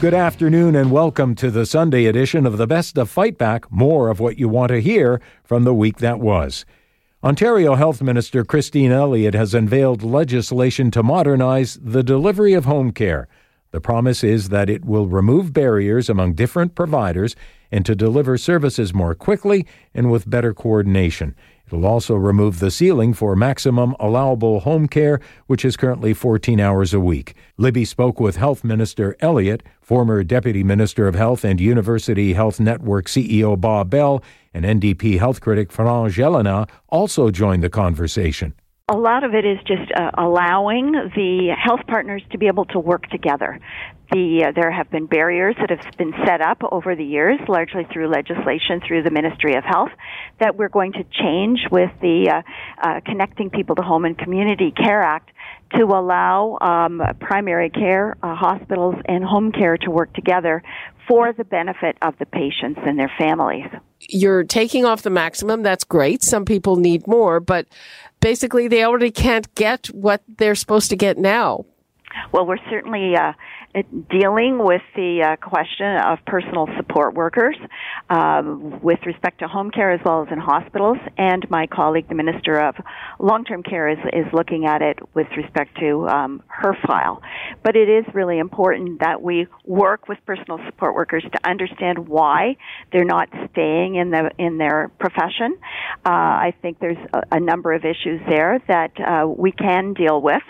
Good afternoon and welcome to the Sunday edition of the Best of Fight Back, more of what you want to hear from the week that was. Ontario Health Minister Christine Elliott has unveiled legislation to modernize the delivery of home care. The promise is that it will remove barriers among different providers and to deliver services more quickly and with better coordination. It will also remove the ceiling for maximum allowable home care, which is currently 14 hours a week. Libby spoke with Health Minister Elliott, former Deputy Minister of Health and University Health Network CEO Bob Bell, and NDP health critic France Gelinas also joined the conversation. A lot of it is just allowing the health partners to be able to work together. There have been barriers that have been set up over the years, largely through legislation through the Ministry of Health, that we're going to change with the Connecting People to Home and Community Care Act to allow primary care, hospitals, and home care to work together for the benefit of the patients and their families. You're taking off the maximum. That's great. Some people need more, but basically they already can't get what they're supposed to get now. Well, we're certainly dealing with the question of personal support workers with respect to home care as well as in hospitals. And my colleague, the Minister of Long-Term Care, is looking at it with respect to her file. But it is really important that we work with personal support workers to understand why they're not staying in their profession. I think there's a number of issues there that we can deal with,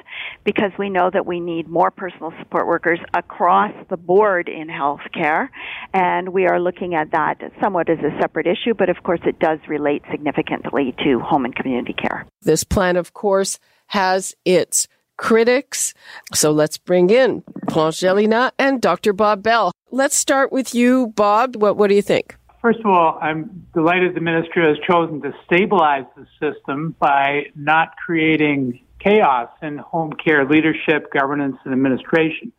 because we know that we need more personal support workers across the board in healthcare, and we are looking at that somewhat as a separate issue, but of course it does relate significantly to home and community care. This plan, of course, has its critics, so let's bring in France Gelinas and Dr. Bob Bell. Let's start with you, Bob. What do you think? First of all, I'm delighted the ministry has chosen to stabilize the system by not creating chaos in home care leadership, governance, and administration.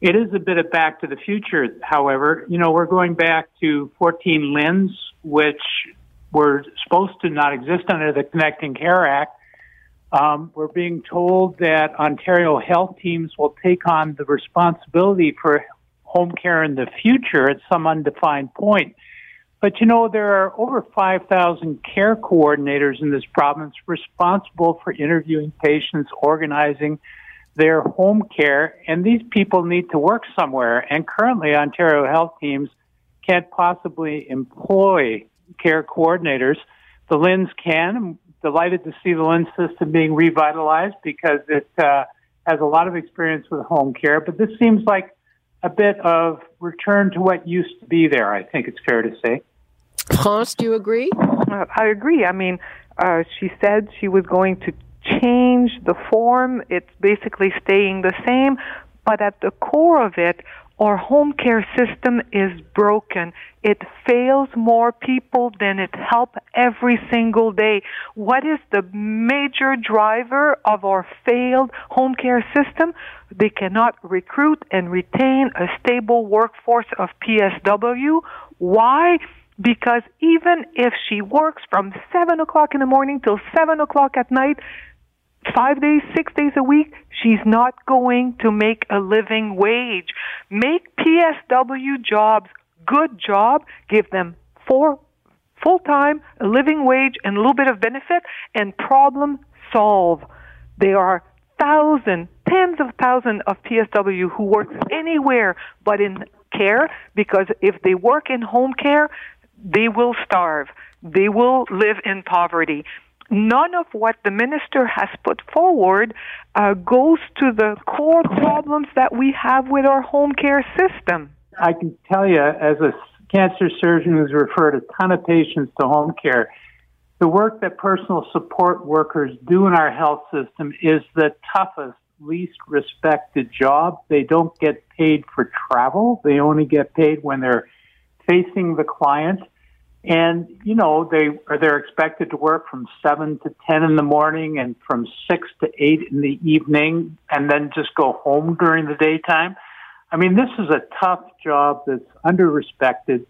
It is a bit of back to the future, however. You know, we're going back to 14 LINS, which were supposed to not exist under the Connecting Care Act. We're being told that Ontario health teams will take on the responsibility for home care in the future at some undefined point. But, you know, there are over 5,000 care coordinators in this province responsible for interviewing patients, organizing their home care, and these people need to work somewhere. And currently, Ontario health teams can't possibly employ care coordinators. The LINS can. I'm delighted to see the LINS system being revitalized because it has a lot of experience with home care, but this seems like a bit of return to what used to be there, I think it's fair to say. France, do you agree? I agree. I mean, she said she was going to change the form. It's basically staying the same, but at the core of it, our home care system is broken. It fails more people than it helps every single day. What is the major driver of our failed home care system? They cannot recruit and retain a stable workforce of PSW. Why? Because even if she works from 7 o'clock in the morning till 7 o'clock at night, 5 days, 6 days a week, she's not going to make a living wage. Make PSW jobs good job, give them full-time, a living wage, and a little bit of benefit, and problem solve. There are tens of thousands of PSW who work anywhere but in care, because if they work in home care, they will starve. They will live in poverty. None of what the minister has put forward goes to the core problems that we have with our home care system. I can tell you, as a cancer surgeon who's referred a ton of patients to home care, the work that personal support workers do in our health system is the toughest, least respected job. They don't get paid for travel. They only get paid when they're facing the client. And, you know, they're expected to work from 7 to 10 in the morning and from 6 to 8 in the evening and then just go home during the daytime. I mean, this is a tough job that's under-respected.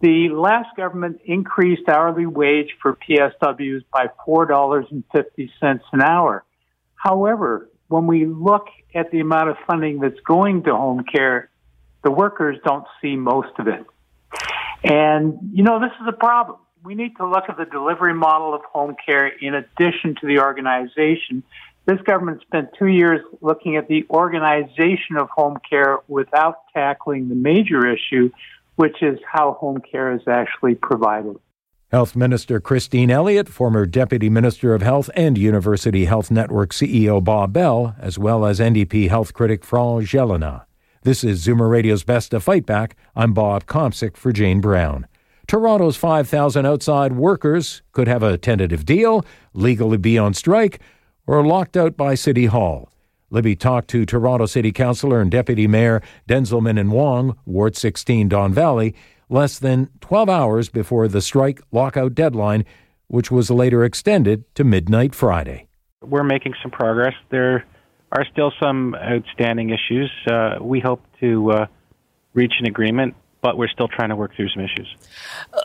The last government increased hourly wage for PSWs by $4.50 an hour. However, when we look at the amount of funding that's going to home care, the workers don't see most of it. And, you know, this is a problem. We need to look at the delivery model of home care in addition to the organization. This government spent 2 years looking at the organization of home care without tackling the major issue, which is how home care is actually provided. Health Minister Christine Elliott, former Deputy Minister of Health and University Health Network CEO Bob Bell, as well as NDP health critic France Gelinas. This is Zoomer Radio's Best of Fight Back. I'm Bob Komsic for Jane Brown. Toronto's 5,000 outside workers could have a tentative deal, legally be on strike, or locked out by City Hall. Libby talked to Toronto City Councillor and Deputy Mayor Denzil Minnan-Wong, Ward 16, Don Valley, less than 12 hours before the strike lockout deadline, which was later extended to midnight Friday. We're making some progress. There are still some outstanding issues. We hope to reach an agreement, but we're still trying to work through some issues.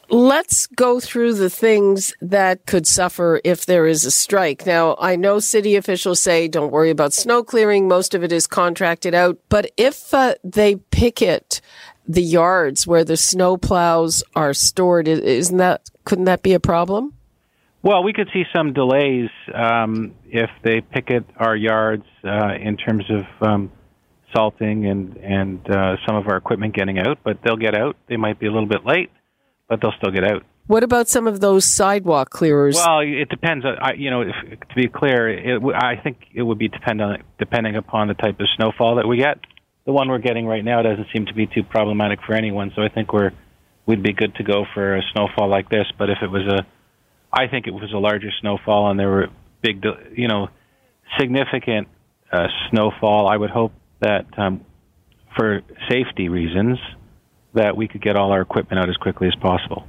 Let's go through the things that could suffer if there is a strike. Now, I know city officials say don't worry about snow clearing. Most of it is contracted out. But if they picket the yards where the snow plows are stored, couldn't that be a problem? Well, we could see some delays if they picket our yards in terms of salting and some of our equipment getting out. But they'll get out. They might be a little bit late, but they'll still get out. What about some of those sidewalk clearers? Well, it depends. To be clear, I think it would be depending upon the type of snowfall that we get. The one we're getting right now doesn't seem to be too problematic for anyone, so I think we'd be good to go for a snowfall like this. But if it was a larger snowfall and there were significant snowfall, I would hope that for safety reasons that we could get all our equipment out as quickly as possible.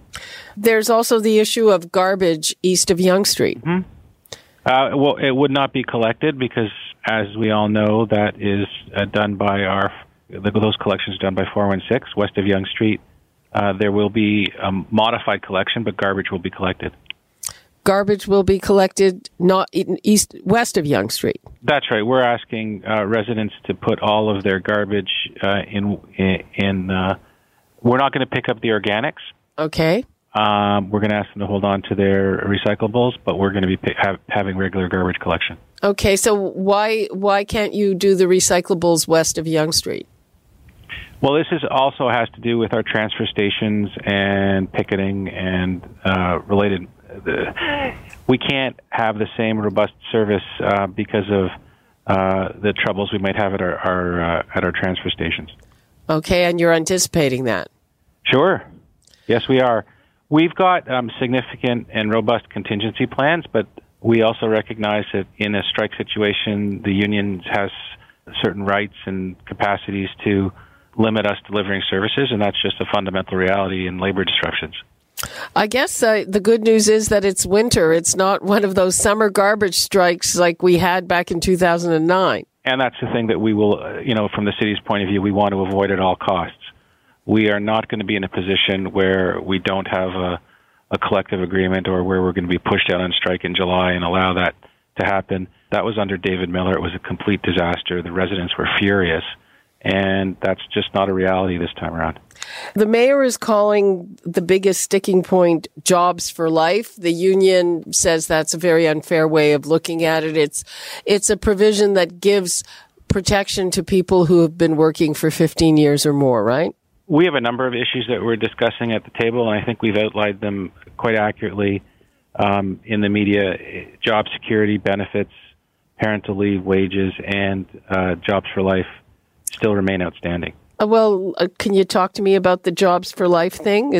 There's also the issue of garbage east of Yonge Street. Mm-hmm. Well, it would not be collected because, as we all know, that is done by those collections done by 416 west of Yonge Street. There will be a modified collection, but garbage will be collected. Garbage will be collected not west of Yonge Street. That's right. We're asking residents to put all of their garbage we're not going to pick up the organics. Okay. We're going to ask them to hold on to their recyclables, but we're going to be having regular garbage collection. Okay. So why can't you do the recyclables west of Yonge Street? Well, this also has to do with our transfer stations and picketing and related. We can't have the same robust service because of the troubles we might have at our transfer stations. Okay, and you're anticipating that? Sure. Yes, we are. We've got significant and robust contingency plans, but we also recognize that in a strike situation, the union has certain rights and capacities to limit us delivering services, and that's just a fundamental reality in labor disruptions. I guess the good news is that it's winter. It's not one of those summer garbage strikes like we had back in 2009. And that's the thing that we will, from the city's point of view, we want to avoid at all costs. We are not going to be in a position where we don't have a collective agreement or where we're going to be pushed out on strike in July and allow that to happen. That was under David Miller. It was a complete disaster. The residents were furious. And that's just not a reality this time around. The mayor is calling the biggest sticking point jobs for life. The union says that's a very unfair way of looking at it. It's a provision that gives protection to people who have been working for 15 years or more, right? We have a number of issues that we're discussing at the table, and I think we've outlined them quite accurately in the media. Job security, benefits, parental leave, wages, and jobs for life still remain outstanding. Well, can you talk to me about the jobs for life thing?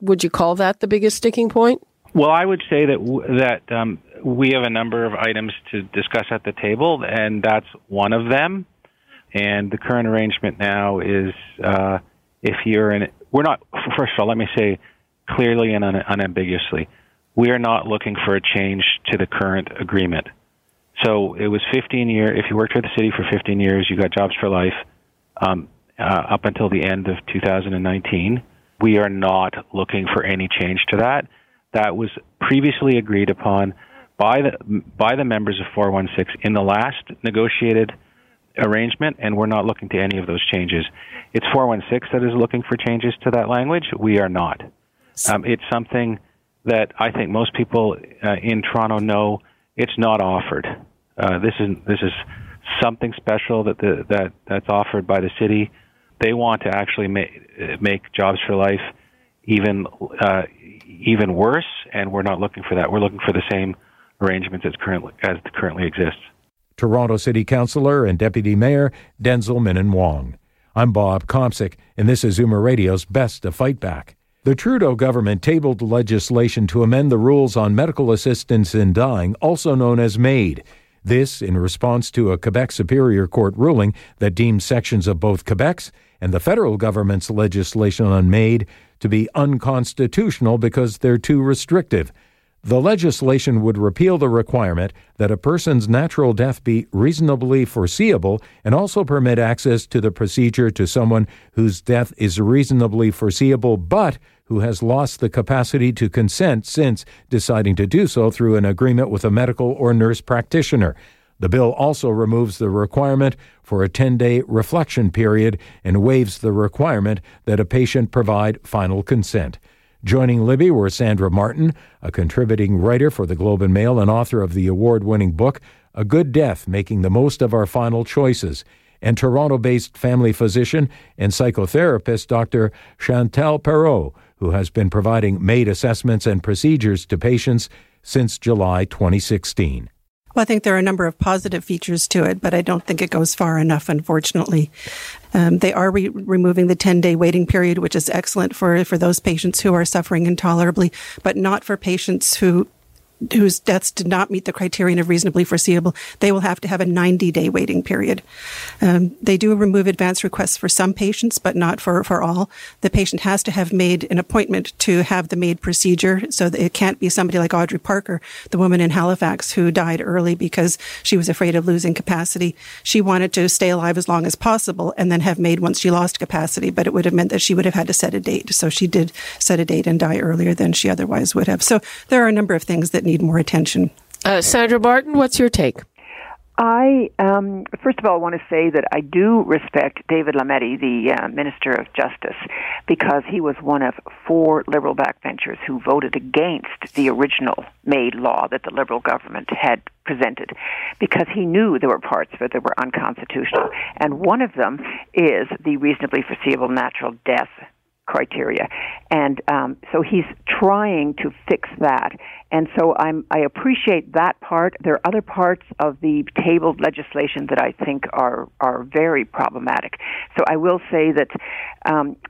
Would you call that the biggest sticking point? Well, I would say that we have a number of items to discuss at the table, and that's one of them. And the current arrangement now is, first of all, let me say clearly and unambiguously, we are not looking for a change to the current agreement. So it was 15 years. If you worked for the city for 15 years, you got jobs for life up until the end of 2019. We are not looking for any change to that. That was previously agreed upon by the members of 416 in the last negotiated arrangement, and we're not looking to any of those changes. It's 416 that is looking for changes to that language. We are not. It's something that I think most people in Toronto know it's not offered. This is something special that's offered by the city. They want to actually make jobs for life even worse, and we're not looking for that. We're looking for the same arrangements as currently exists. Toronto City Councillor and Deputy Mayor Denzil Minnan-Wong. I'm Bob Komsic, and this is Zoomer Radio's Best of Fight Back. The Trudeau government tabled legislation to amend the rules on medical assistance in dying, also known as MAID. This in response to a Quebec Superior Court ruling that deemed sections of both Quebec's and the federal government's legislation on MAID to be unconstitutional because they're too restrictive. The legislation would repeal the requirement that a person's natural death be reasonably foreseeable and also permit access to the procedure to someone whose death is reasonably foreseeable but who has lost the capacity to consent since deciding to do so through an agreement with a medical or nurse practitioner. The bill also removes the requirement for a 10-day reflection period and waives the requirement that a patient provide final consent. Joining Libby were Sandra Martin, a contributing writer for the Globe and Mail and author of the award-winning book, A Good Death, Making the Most of Our Final Choices, and Toronto-based family physician and psychotherapist Dr. Chantal Perrot, who has been providing MAID assessments and procedures to patients since July 2016. Well, I think there are a number of positive features to it, but I don't think it goes far enough, unfortunately. They are removing the 10-day waiting period, which is excellent for those patients who are suffering intolerably, but not for patients whose deaths did not meet the criterion of reasonably foreseeable. They will have to have a 90-day waiting period. They do remove advance requests for some patients, but not for all. The patient has to have made an appointment to have the MAID procedure, so that it can't be somebody like Audrey Parker, the woman in Halifax who died early because she was afraid of losing capacity. She wanted to stay alive as long as possible and then have MAID once she lost capacity, but it would have meant that she would have had to set a date. So she did set a date and die earlier than she otherwise would have. So there are a number of things that need more attention. Sandra Martin, what's your take? I first of all want to say that I do respect David Lametti, the Minister of Justice, because he was one of four Liberal backbenchers who voted against the original MAID law that the Liberal government had presented, because he knew there were parts of it that were unconstitutional. And one of them is the reasonably foreseeable natural death criteria. And so he's trying to fix that. And so I appreciate that part. There are other parts of the tabled legislation that I think are very problematic. So I will say that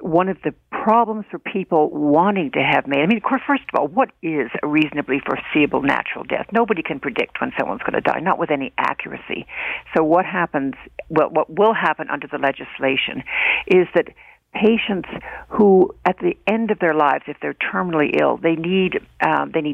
one of the problems for people wanting to have MAID, I mean, of course, first of all, what is a reasonably foreseeable natural death? Nobody can predict when someone's going to die, not with any accuracy. So what happens, well, what will happen under the legislation is that patients who, at the end of their lives, if they're terminally ill, they need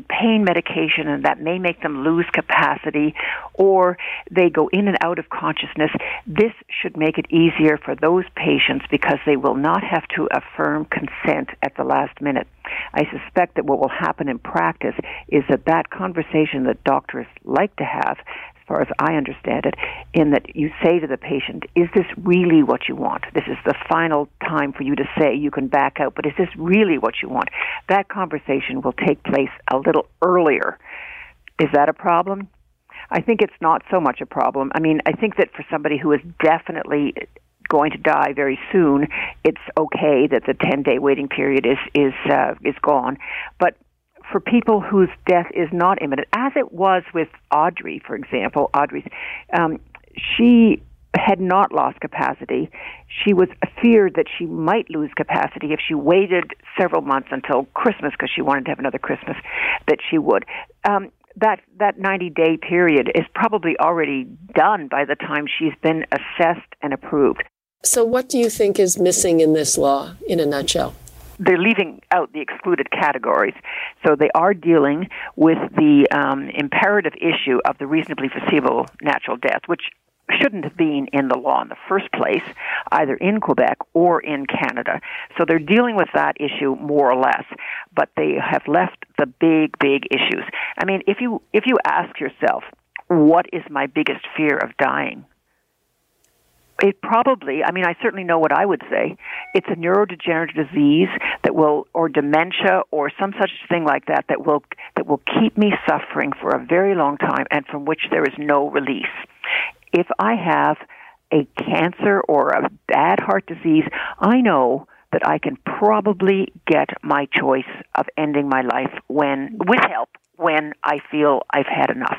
pain medication, and that may make them lose capacity, or they go in and out of consciousness. This should make it easier for those patients because they will not have to affirm consent at the last minute. I suspect that what will happen in practice is that conversation that doctors like to have, as far as I understand it, in that you say to the patient, is this really what you want? This is the final time for you to say you can back out, but is this really what you want? That conversation will take place a little earlier. Is that a problem? I think it's not so much a problem. I mean, I think that for somebody who is definitely going to die very soon, it's okay that the 10-day waiting period is gone. But for people whose death is not imminent, as it was with Audrey, for example, she had not lost capacity. She was feared that she might lose capacity if she waited several months until Christmas, because she wanted to have another Christmas, that she would. That 90-day period is probably already done by the time she's been assessed and approved. So what do you think is missing in this law, in a nutshell? they're leaving out the excluded categories. So they are dealing with the imperative issue of the reasonably foreseeable natural death, which shouldn't have been in the law in the first place, either in Quebec or in Canada. So they're dealing with that issue more or less, but they have left the big, big issues. I mean, if you ask yourself, what is my biggest fear of dying? It probably, I mean, I certainly know what I would say. It's a neurodegenerative disease that will, or dementia, or some such thing like that, that will keep me suffering for a very long time and from which there is no release. If I have a cancer or a bad heart disease, I know that I can probably get my choice of ending my life with help when I feel I've had enough.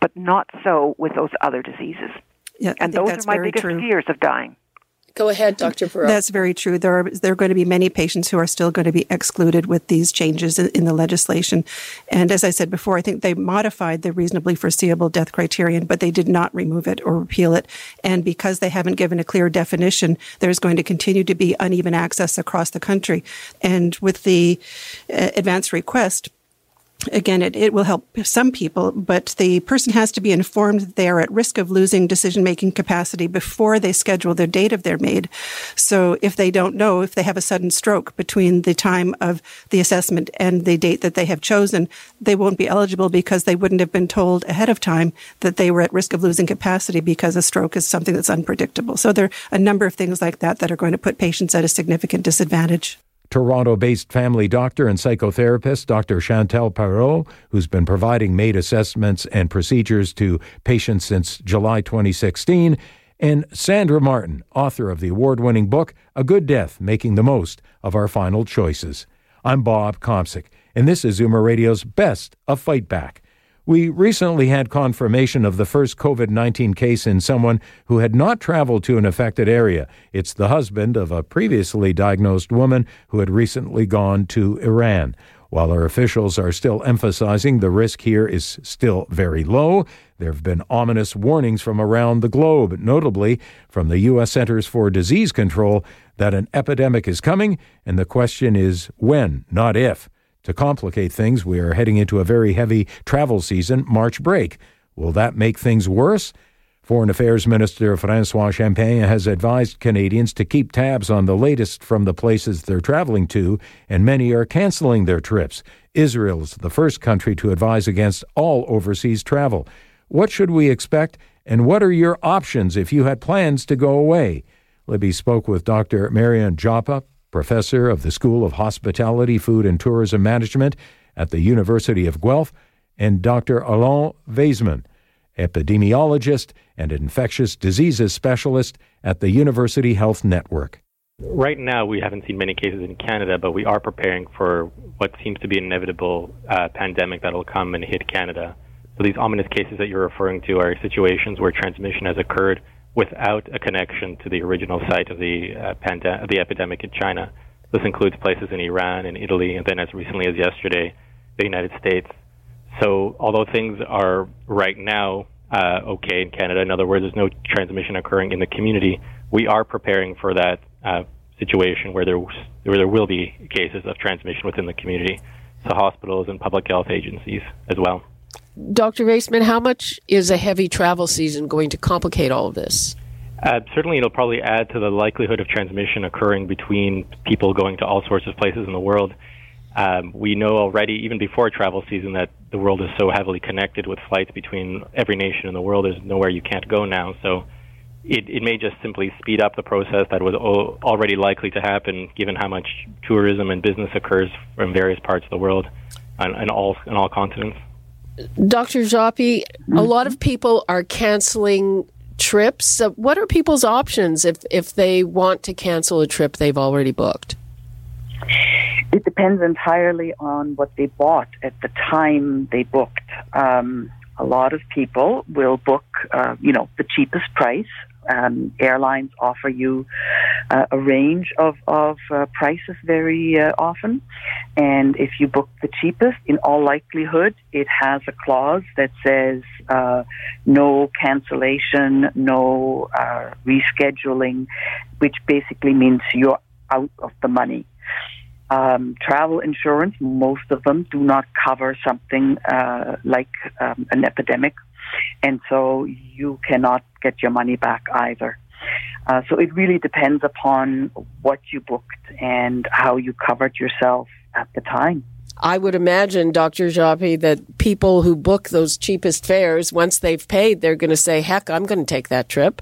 But not so with those other diseases. Yeah, and those are my biggest fears of dying. Go ahead, Dr. Perrot. That's very true. There are going to be many patients who are still going to be excluded with these changes in the legislation. And as I said before, I think they modified the reasonably foreseeable death criterion, but they did not remove it or repeal it. And because they haven't given a clear definition, there's going to continue to be uneven access across the country. And with the advance request, again, it will help some people, but the person has to be informed that they are at risk of losing decision-making capacity before they schedule their date if they're made. So if they don't know, if they have a sudden stroke between the time of the assessment and the date that they have chosen, they won't be eligible because they wouldn't have been told ahead of time that they were at risk of losing capacity, because a stroke is something that's unpredictable. So there are a number of things like that that are going to put patients at a significant disadvantage. Toronto-based family doctor and psychotherapist Dr. Chantal Perrot, who's been providing MAID assessments and procedures to patients since July 2016, and Sandra Martin, author of the award-winning book, A Good Death, Making the Most of Our Final Choices. I'm Bob Komsic, and this is Zoomer Radio's Best of Fight Back. We recently had confirmation of the first COVID-19 case in someone who had not traveled to an affected area. It's the husband of a previously diagnosed woman who had recently gone to Iran. While our officials are still emphasizing the risk here is still very low, there have been ominous warnings from around the globe, notably from the U.S. Centers for Disease Control, that an epidemic is coming, and the question is when, not if. To complicate things, we are heading into a very heavy travel season, March break. Will that make things worse? Foreign Affairs Minister François Champagne has advised Canadians to keep tabs on the latest from the places they're traveling to, and many are canceling their trips. Israel's the first country to advise against all overseas travel. What should we expect, and what are your options if you had plans to go away? Libby spoke with Dr. Marion Joppe, professor of the School of Hospitality, Food and Tourism Management at the University of Guelph, and Dr. Alon Vaisman, epidemiologist and infectious diseases specialist at the University Health Network. Right now, we haven't seen many cases in Canada, but we are preparing for what seems to be an inevitable pandemic that will come and hit Canada. So these ominous cases that you're referring to are situations where transmission has occurred without a connection to the original site of the epidemic in China. This includes places in Iran and Italy, and then as recently as yesterday, the United States. So although things are right now okay in Canada, in other words, there's no transmission occurring in the community, we are preparing for that situation where there will be cases of transmission within the community, so hospitals and public health agencies as well. Dr. Vaisman, how much is a heavy travel season going to complicate all of this? Certainly, it'll probably add to the likelihood of transmission occurring between people going to all sorts of places in the world. We know already, even before travel season, that the world is so heavily connected with flights between every nation in the world. There's nowhere you can't go now. So it may just simply speed up the process that was already likely to happen, given how much tourism and business occurs from various parts of the world on all continents. Dr. Joppe, a lot of people are canceling trips. So what are people's options if they want to cancel a trip they've already booked? It depends entirely on what they bought at the time they booked. A lot of people will book, the cheapest price. Airlines offer you a range of prices very often. And if you book the cheapest, in all likelihood, it has a clause that says no cancellation, no rescheduling, which basically means you're out of the money. Travel insurance, most of them do not cover something like an epidemic, and so you cannot get your money back either. So it really depends upon what you booked and how you covered yourself at the time. I would imagine, Dr. Joppe, that people who book those cheapest fares, once they've paid, they're going to say, heck, I'm going to take that trip.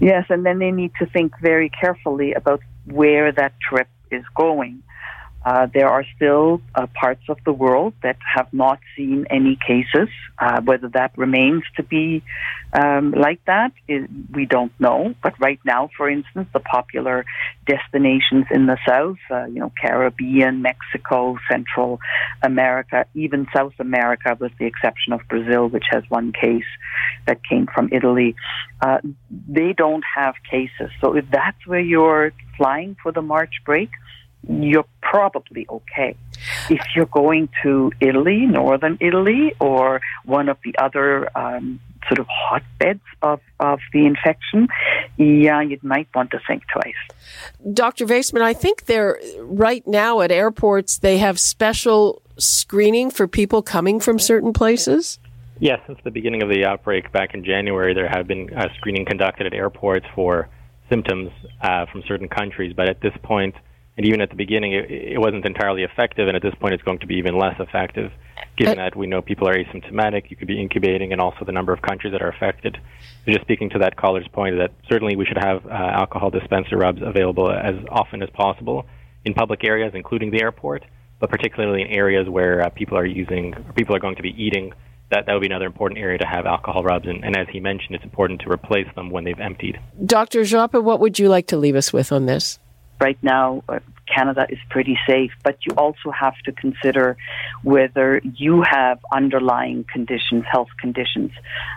Yes, and then they need to think very carefully about where that trip is going. There are still parts of the world that have not seen any cases. Whether that remains to be like that, we don't know. But right now, for instance, the popular destinations in the South, Caribbean, Mexico, Central America, even South America, with the exception of Brazil, which has one case that came from Italy, they don't have cases. So if that's where you're flying for the March break, you're probably okay. If you're going to Italy, northern Italy, or one of the other sort of hotbeds of the infection, yeah, you might want to think twice. Dr. Vaisman, I think they're right now at airports, they have special screening for people coming from certain places. Yes, yeah, since the beginning of the outbreak back in January, there have been screening conducted at airports for symptoms from certain countries. But at this point, and even at the beginning, it wasn't entirely effective, and at this point it's going to be even less effective, given that we know people are asymptomatic, you could be incubating, and also the number of countries that are affected. So just speaking to that caller's point, that certainly we should have alcohol dispenser rubs available as often as possible in public areas, including the airport, but particularly in areas where people are going to be eating. That would be another important area to have alcohol rubs, and as he mentioned, it's important to replace them when they've emptied. Dr. Joppe, what would you like to leave us with on this? Right now, Canada is pretty safe, but you also have to consider whether you have underlying conditions, health conditions,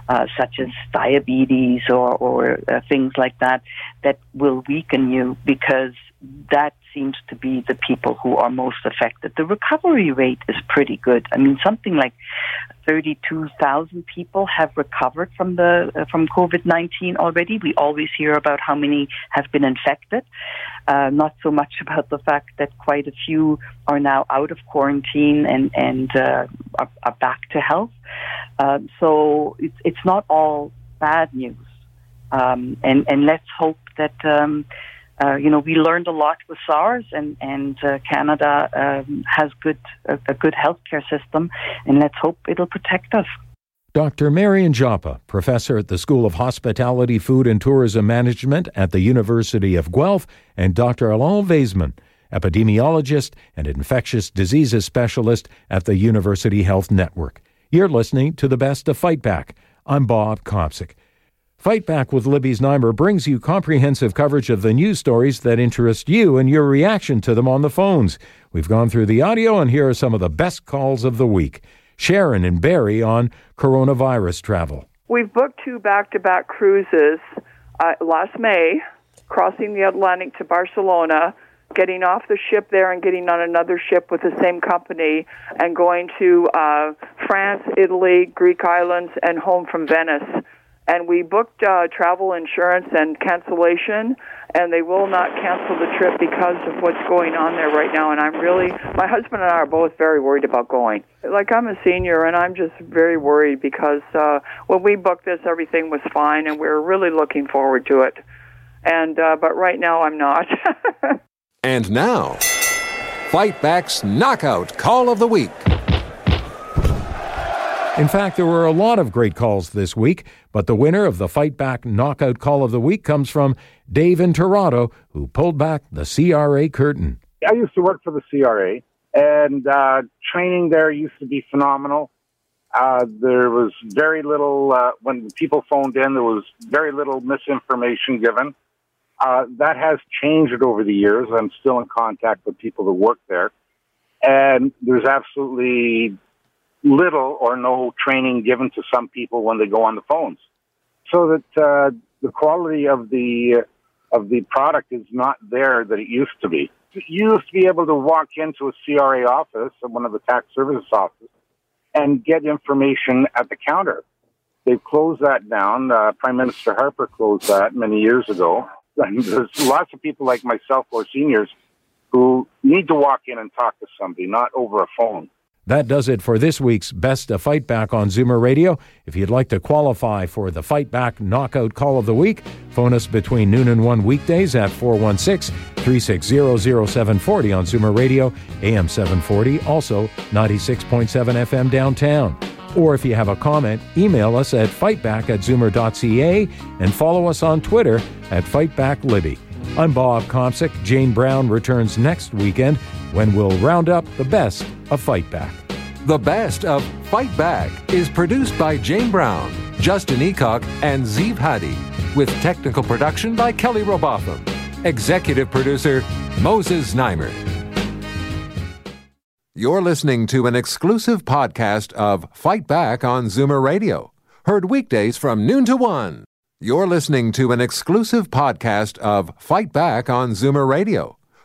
such as diabetes or things like that will weaken you, because that seems to be the people who are most affected. The recovery rate is pretty good. I mean, something like 32,000 people have recovered from COVID-19 already. We always hear about how many have been infected, not so much about the fact that quite a few are now out of quarantine and are back to health. So it's not all bad news. And let's hope that we learned a lot with SARS, and Canada has a good healthcare system, and let's hope it'll protect us. Dr. Marion Joppe, professor at the School of Hospitality, Food and Tourism Management at the University of Guelph, and Dr. Alon Vaisman, epidemiologist and infectious diseases specialist at the University Health Network. You're listening to the best of Fight Back. I'm Bob Komsic. Fight Back with Libby Znaimer brings you comprehensive coverage of the news stories that interest you and your reaction to them on the phones. We've gone through the audio, and here are some of the best calls of the week. Sharon and Barry on coronavirus travel. We've booked 2 back-to-back cruises last May, crossing the Atlantic to Barcelona, getting off the ship there and getting on another ship with the same company, and going to France, Italy, Greek islands, and home from Venice. And we booked travel insurance and cancellation, and they will not cancel the trip because of what's going on there right now. And my husband and I are both very worried about going. Like, I'm a senior, and I'm just very worried because when we booked this, everything was fine, and we were really looking forward to it. And but right now, I'm not. And now, Fight Back's Knockout Call of the Week. In fact, there were a lot of great calls this week, but the winner of the Fight Back Knockout Call of the Week comes from Dave in Toronto, who pulled back the CRA curtain. I used to work for the CRA, and training there used to be phenomenal. There was very little, when people phoned in, there was very little misinformation given. That has changed over the years. I'm still in contact with people that work there, and there's absolutely little or no training given to some people when they go on the phones, so that the quality of the product is not there that it used to be. You used to be able to walk into a CRA office, one of the tax services offices, and get information at the counter. They've closed that down. Prime Minister Harper closed that many years ago. And there's lots of people like myself or seniors who need to walk in and talk to somebody, not over a phone. That does it for this week's Best of Fight Back on Zoomer Radio. If you'd like to qualify for the Fight Back Knockout Call of the Week, phone us between noon and 1 weekdays at 416-360-0740 on Zoomer Radio, AM 740, also 96.7 FM downtown. Or if you have a comment, email us at fightback@zoomer.ca and follow us on Twitter at FightbackLibby. I'm Bob Komsic. Jane Brown returns next weekend when we'll round up the best of Fight Back. The Best of Fight Back is produced by Jane Brown, Justin Eacock, and Zeev Hadi, with technical production by Kelly Robotham. Executive producer, Moses Neimer. You're listening to an exclusive podcast of Fight Back on Zoomer Radio, heard weekdays from noon to 1. You're listening to an exclusive podcast of Fight Back on Zoomer Radio,